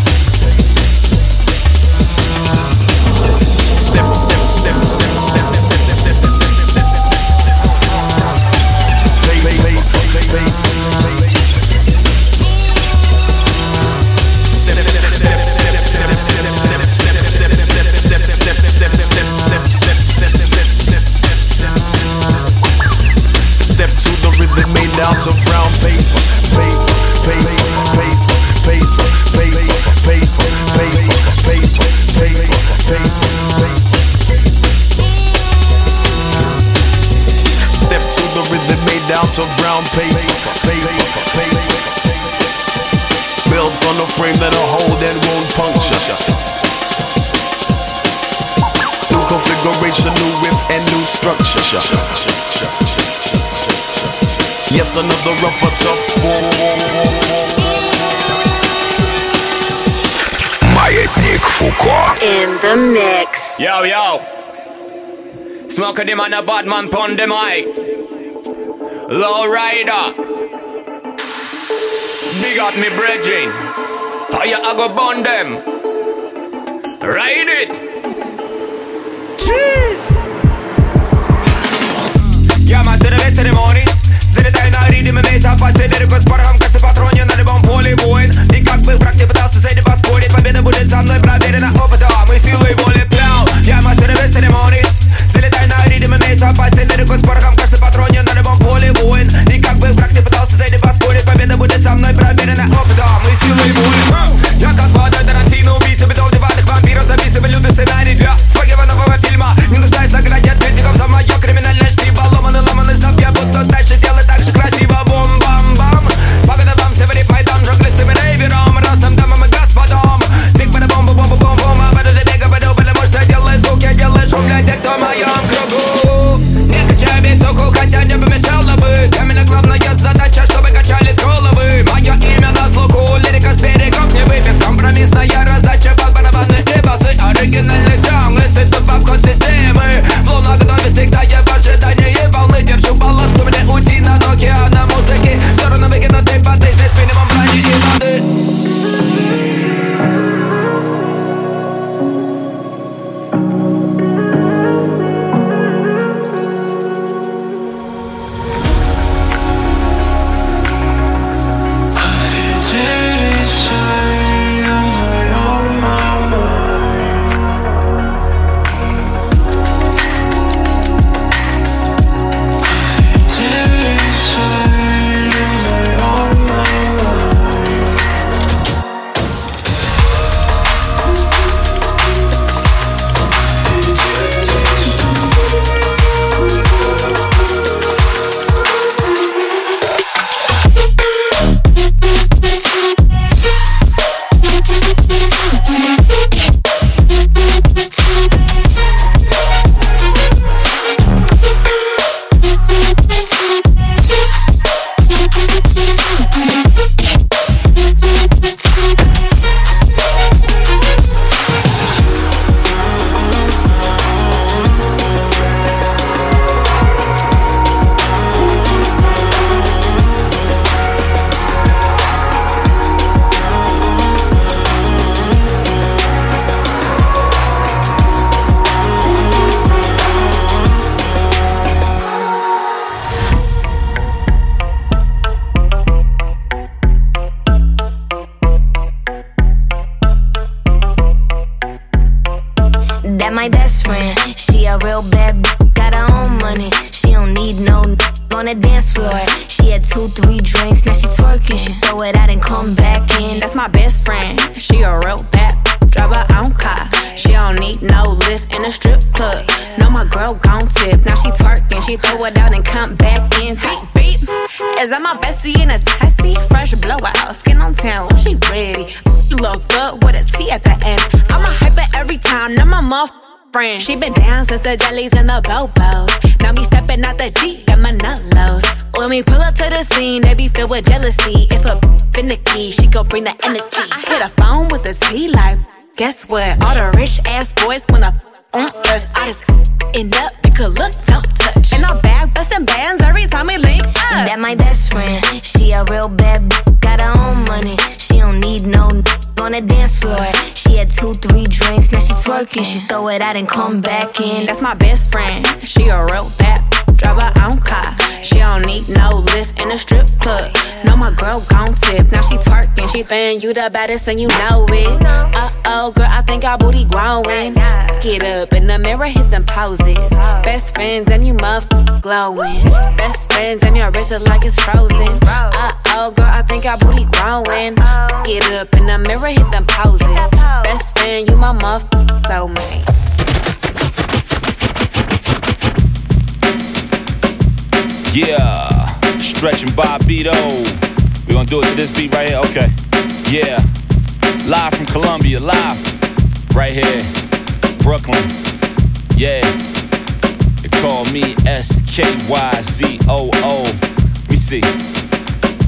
Step, step, step, step, step, step, step, step, step. Play, play, play, play, play, play. Step, step, step, step, step, step, step, step, step, step, step, step, step, step, step, step, step, step, step, step, step. Step to the rhythm made out of brown paper, paper, paper, paper, paper, paper. frame that'll hold and won't puncture. New configuration, new whip and new structure. Yes, another rougher, tough one. Маятник Фуко in the mix. Yo, yo. Smoke a dim and a bad man pon the mic. Low rider. Big up me brethren, fire I go burn them. Ride it. Cheese. Я мастер весь церемоний. Залетай на ритм имеется опасение. Рукой с порохом, каждый патроне на любом поле воин. И как бы враг не пытался с этим поспорить, победа будет со мной проверена опытом и силой воли плял. Я мастер весь церемоний. Залетай на ритм имеется опасение. Рукой с порохом, каждый патроне на любом поле воин. И как бы враг не пытался с этим поспорить, победа будет со мной проверена опытом и силой воли. Я как водой Тарантино, убийца битов диванных вампиров, записываю лютый сценарий для своего нового фильма. Не нуждаюсь оградить от критиков за мое криминальное чтиво. Ломаны, ломаны совья, будто дальше делай так же красиво. Бум-бам-бам. Погода вам, севери, пайдам, жонглистым и рейвером, разным дамам и господом. Тик-бада-бум-бум-бум-бум-бум. А бада ты бега, бада, бада, может, я делаю звук, я делаю шум для тех, кто в моем кругу. Не скачаю ведь суку, хотя не помешало бы. Для меня главная задача, чтобы качались головы. Мое имя на слуху, лирика с берегов не выбив. Компромиссная раздача под барабаны и басы оригинальных джам. Институт обход системы. В лунах готове всегда я в ожидании волны. Держу балласт, у меня уйти на ноги, а на музыке в сторону выкинутой воды. Здесь минимум брони и воды. She been down since the jellies and the bobos. Now me stepping out the Jeep, got my nullos. When we pull up to the scene, they be filled with jealousy. If a b***h finicky, she gon' bring the energy. I hit a phone with a T like, guess what? All the rich ass boys wanna on us. I just end up, you could look, don't touch. And I'm back bustin' bands every time we link up. That my best friend, she a real bad b***h, got her own money. She don't need no n***. On the dance floor, she had two, three drinks. Now she twerking, she throw it out and come back in. That's my best friend. She a real bad drive her own car. She don't need no lift in a strip club. No, my girl gon' tip. Now she twerking, she fan you the baddest and you know it. Uh oh, girl, I think our booty growing. Get up in the mirror, hit them poses. Best friends and you muff glowing. Best friends and your wrist is like it's frozen. Uh oh, girl, I think our booty growing. Get up in the mirror. Hit them poses. Best friend, you my muff soulmate. Yeah, stretching Bobbito. We gonna do it to this beat right here, okay? Yeah, Live from Columbia, live, right here, Brooklyn, yeah. They call me S K Y Z O O. Let me see.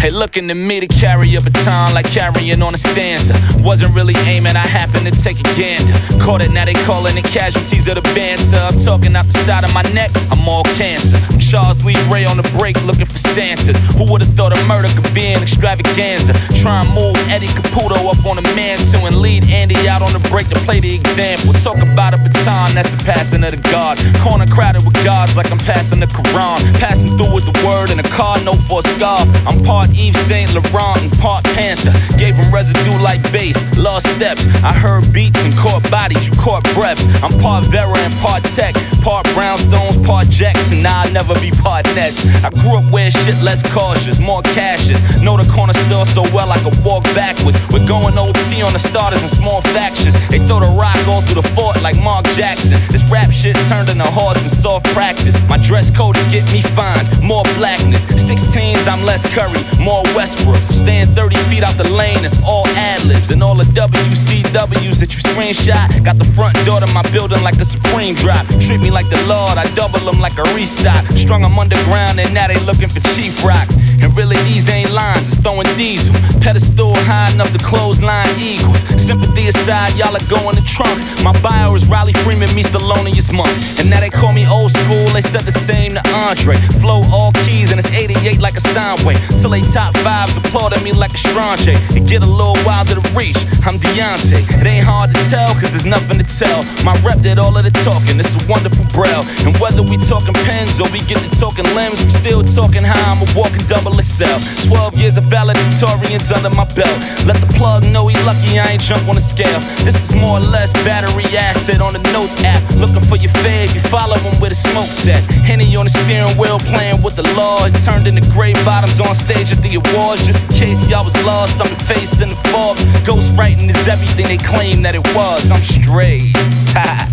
Hey, looking to me to carry a baton like carrying on a stanza. Wasn't really aiming, I happened to take a gander. Caught it, now they calling it casualties of the banter. I'm talking out the side of my neck, I'm all cancer. I'm Charles Lee Ray on the break looking for Santas. Who would've thought a murder could be an extravaganza? Try and move Eddie Caputo up on a mantle and lead Andy out on the break to play the example. Talk about a baton, that's the passing of the guard. Corner crowded with guards like I'm passing the Quran. Passing through with the word and a card note for a scarf. I'm part Yves Saint Laurent and part Panther. Gave him residue like bass, lost steps. I heard beats and caught bodies, you caught breaths. I'm part Vera and part Tech, part Brownstones, part Jackson. Nah, I'll never be part Nets. I grew up where shit less cautious, more cashes. Know the corner store so well I could walk backwards. We're going O T on the starters and small factions. They throw the rock all through the fort like Mark Jackson. This rap shit turned into horse and soft practice. My dress code to get me fined, more blackness. Sixteens, I'm less Curry, more Westbrooks. I'm staying thirty feet out the lane, it's all ad-libs. And all the W C Ws that you screenshot. Got the front door to my building like a Supreme drop. Treat me like the Lord, I double them like a restock. Strung them underground and now they looking for Chief Rock. And really these ain't lines, it's throwing diesel. Pedestal high enough to clothesline equals. Sympathy aside, y'all are going to trunk. My bio is Riley Freeman meets the loneliest monk. And now they call me old school, they said the same to Andre. Flow all keys and it's eighty-eight like a Steinway. Till they top fives applaud at me like a strange. It get a little wilder to reach, I'm Deontay. It ain't hard to tell, cause there's nothing to tell. My rep did all of the talking, it's a wonderful braille. And whether we talking pens or we getting talking limbs, we still talking how I'm a walking double X L. Twelve years of valedictorians under my belt. Let the plug know he lucky I ain't jump on the scale. This is more or less battery acid on the notes app. Looking for your fave, you follow him with a smoke set. Henny on the steering wheel playing with the law. It turned into gray bottoms on stage at the awards, just in case y'all was lost. I'm the face in the Forbes. Ghostwriting is everything they claim that it was. I'm straight. Ha.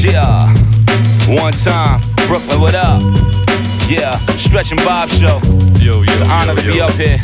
Yeah. One time. Brooklyn, what up? Yeah. Stretch and Bob show. Yo, yo, it's an honor yo, to be yo. up here.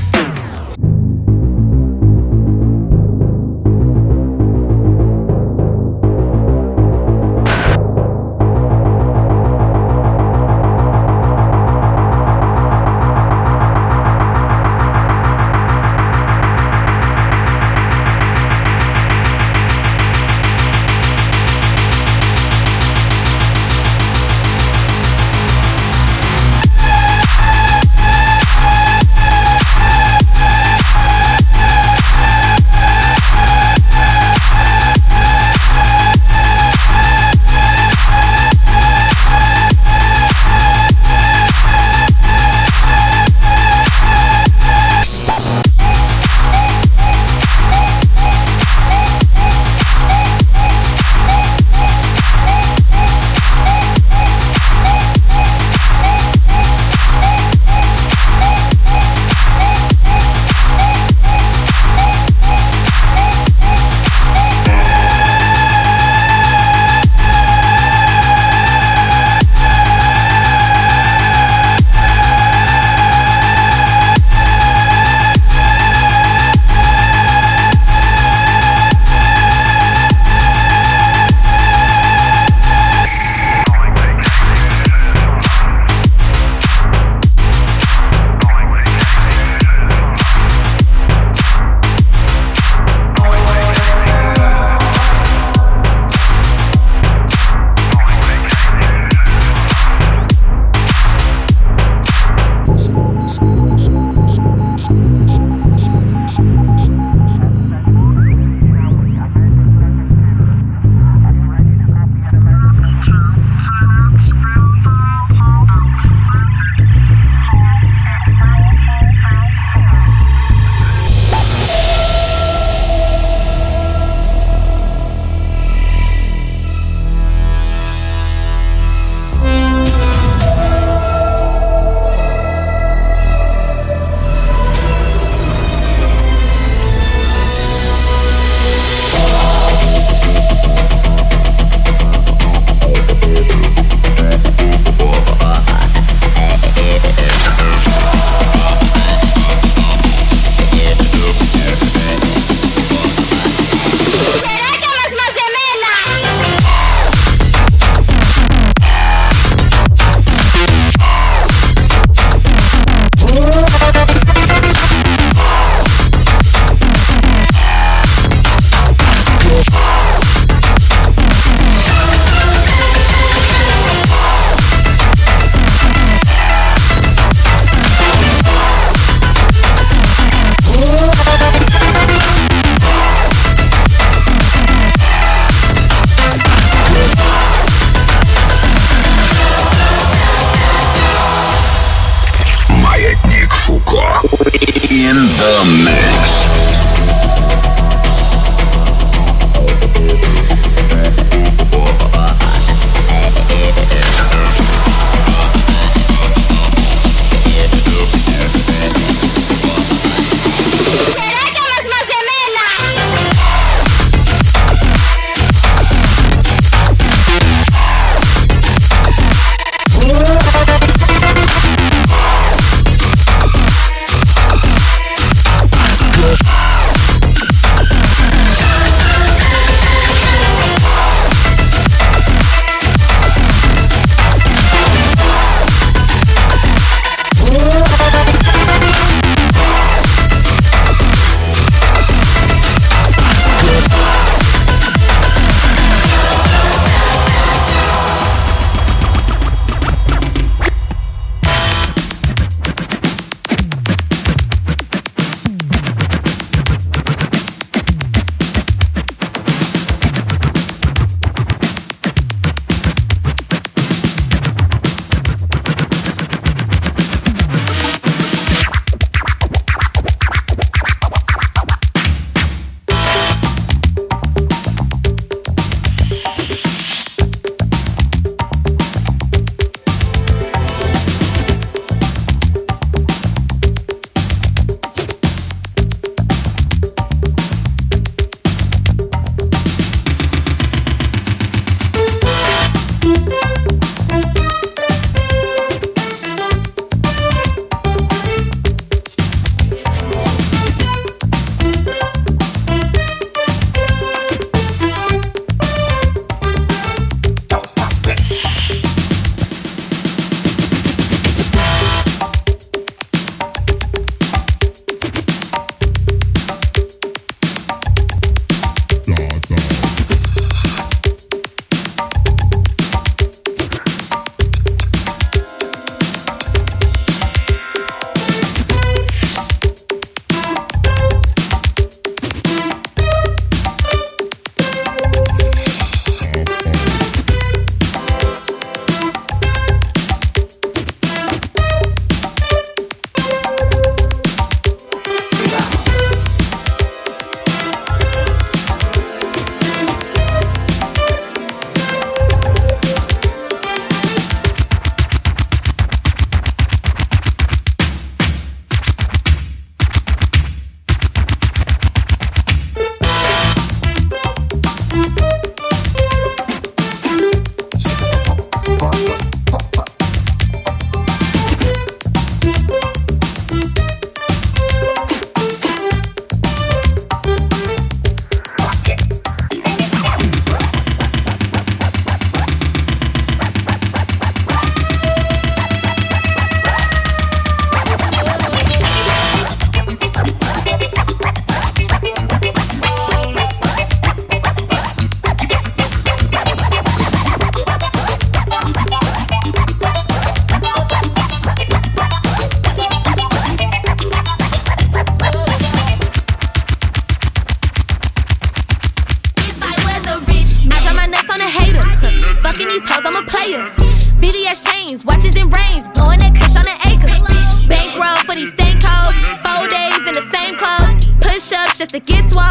hoes. Four days in the same clothes. Push-ups just to get swole.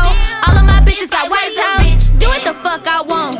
All of my bitches got white toes. Do what the fuck I want.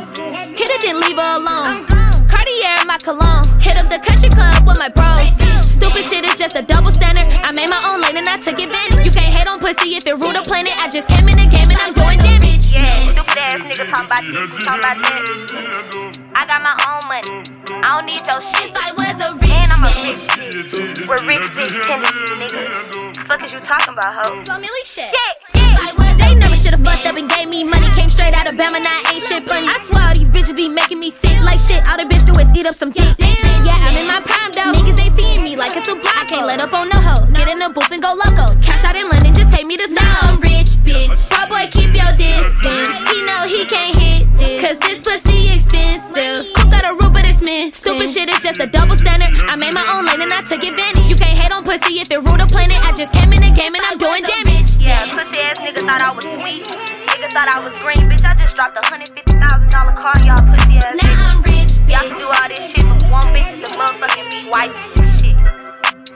Hit it then leave her alone. Cartier, my cologne. Hit up the country club with my bros. Stupid shit is just a double standard. I made my own lane and I took advantage. You can't hate on pussy if it rule the planet. I just came in the game and I'm doing damage. Yeah, stupid ass nigga talking about this, talking about that. I got my own money. I don't need your shit. If I was a rich man, I'm a rich bitch. We're rich bitch tendencies, nigga. Fuck is you talking about, ho? So Millie shit. Shit. If I was, they never should have fucked up and gave me money. Came straight out of Bama, now I ain't shit funny. I swear all these bitches be making me sick like shit. All the bitch do is eat up some dick. Yeah, I'm in my prime though. Niggas ain't seeing me like it's a block. I can't let up on no hoe. Get in the booth and go loco. Cash out in London, just take me to South. I'm rich, bitch. My boy, keep your distance. He know he can't hit this. Cause this pussy expensive. Cook out a root, but it's missing. Stupid shit is just a double standard. I made my own lane and I took advantage. You can't hate on pussy if it rule the planet. I just came in the game and I'm doing damage. Yeah, pussy ass niggas thought I was sweet. Niggas thought I was green, bitch. I just dropped a one hundred fifty thousand dollars car, y'all pussy ass niggas. Now I'm rich, bitch. Y'all can do all this shit for one bitch and motherfucking be white shit.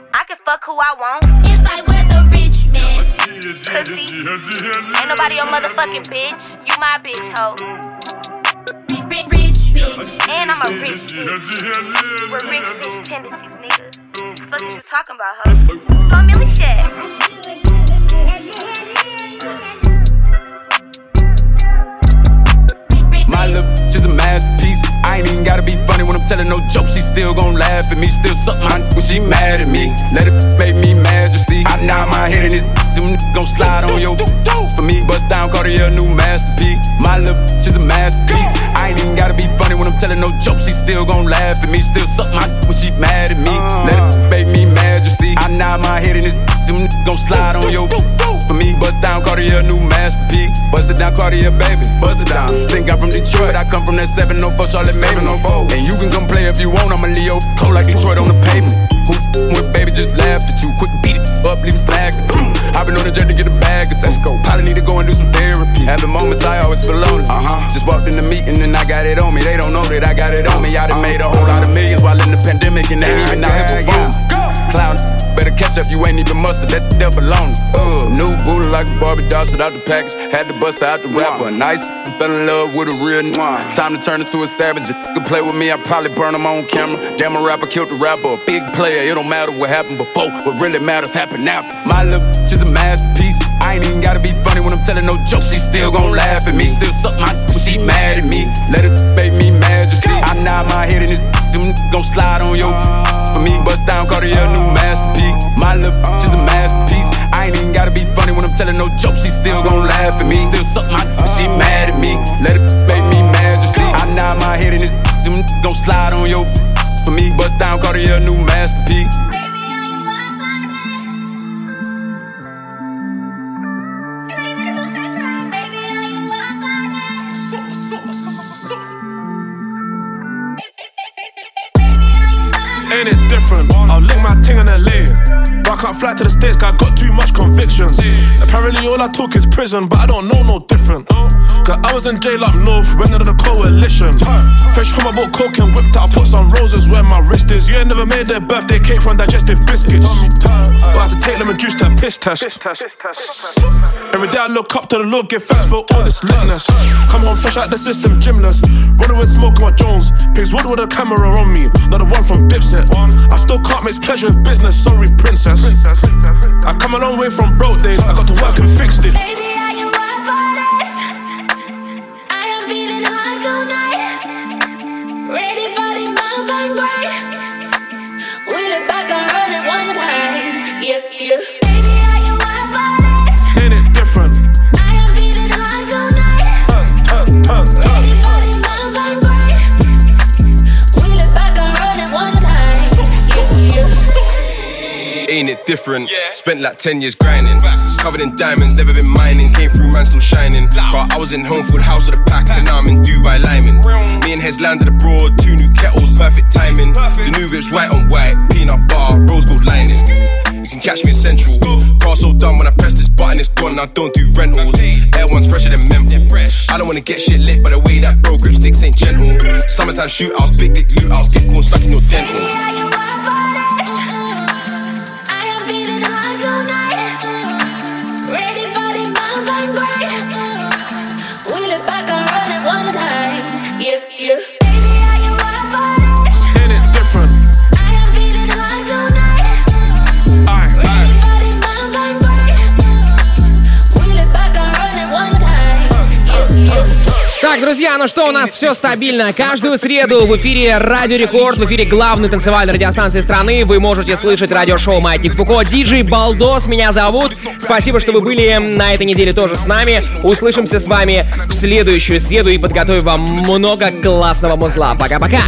I can fuck who I want. If I was a rich man. Pussy. Ain't nobody your motherfucking bitch. You my bitch, hoe. Rich, rich, bitch. And I'm a rich bitch. We're rich bitch tendencies, niggas. What the fuck is you talking about, hoe? Some Millie shit. My love, she's a masterpiece. I ain't even gotta be funny when I'm telling no joke. She still gon' laugh at me. Still suck my n- when she mad at me. Let it make me mad, you see. I nod my head in this n- gon' slide on your for me. Bust down, Cartier, new masterpiece. My love, she's a masterpiece. I ain't even gotta be funny when I'm telling no joke. She still gon' laugh at me. Still suck my n- when she mad at me. Let it make me mad, you see. I nod my head in this n- gon' slide on your for me. Bust down, Cartier, new masterpiece. Bust it down, Cartier, baby. Bust it down. Think I'm from Detroit, I come from that seven oh four Charlotte. And you can come play if you want. I'm a Leo, cold like Detroit on the pavement. Who with baby just laughed at you? Quick beat it up, leave him slack. I've been on the jet to get a bag. Let's go. Probably need to go and do some therapy. Having moments I always feel lonely. Uh huh. Just walked in the meeting and I got it on me. They don't know that I got it on me. I done made a whole lot of millions while in the pandemic and they even out here performing. Clown, better catch up. You ain't even mustard. Let the devil alone. Uh, new booty like a Barbie doll, shit out the package. Had to bust out the rapper. Nice, fell in love with a real n- Time to turn into a savage. You could play with me, I'd probably burn him on camera. Damn, a rapper killed the rapper, a big player. It don't matter what happened before, what really matters happened after. My love, she's a masterpiece. I ain't even gotta be funny when I'm telling no joke. She still gon' laugh at me. Still suck my d- when she mad at me. Let it make me mad, you see. I nod my head in this d- gon' slide on your for me. Bust down, Cartier, new masterpiece. My love, she's a masterpiece. I ain't even gotta be funny when I'm telling no joke. She still gon' laugh at me. Still suck my d- when she mad at me. Let it make me mad, you see. I nod my head in this them gon' slide on your for me. Bust down, Cartier, new masterpiece. Ain't it different? I'll lick my ting on that layer. I can't fly to the States cause I got too much convictions. Apparently all I talk is prison, but I don't know no different. Cause I was in jail up north, went under the coalition. Fresh home, I bought coke and whipped out. I put some roses where my wrist is. You ain't never made their birthday cake from digestive biscuits. But I had to take them and juice that piss test. Every day I look up to the Lord, give thanks for all this litness. Come home fresh out the system, gymless. Running with smoke on my Jones. Pigs wood with a camera on me, not the one from Dipset. I still can't mix pleasure with business, sorry princess. I come a long way from broke days. I got to work and fixed it. Baby, are you up for this? I am feeling hot tonight. Ready for the bang bang bang. With it back and run it one time. Yeah, yeah. Baby, are you up for this? Ain't it different? I am feeling hot tonight. Uh, uh, uh, uh. Ready for the bang bang bang. With it back and run it one time. Yeah, yeah. Ain't it different? Yeah. Spent like ten years grinding. Facts. Covered in diamonds, never been mining. Came through, man, still shining. Car, I was in home for the house of the pack, and now I'm in Dubai Lyman. Me and Heads landed abroad, two new kettles, perfect timing. Perfect. The new whip's white on white, peanut bar, rose gold lining. You can catch me in Central. Car so done when I press this button, it's gone. I don't do rentals. Air one's fresher than Memphis. I don't wanna get shit lit, but the way that bro grip sticks ain't gentle. Summertime shootouts, big dick lootouts, get corn stuck in your dental. Tonight. друзья, ну что, у нас все стабильно. Каждую среду в эфире Радио Рекорд, в эфире главной танцевальной радиостанции страны. Вы можете слышать радиошоу «Маятник Фуко». Диджей Балдос меня зовут. Спасибо, что вы были на этой неделе тоже с нами. Услышимся с вами в следующую среду и подготовим вам много классного музла. Пока-пока!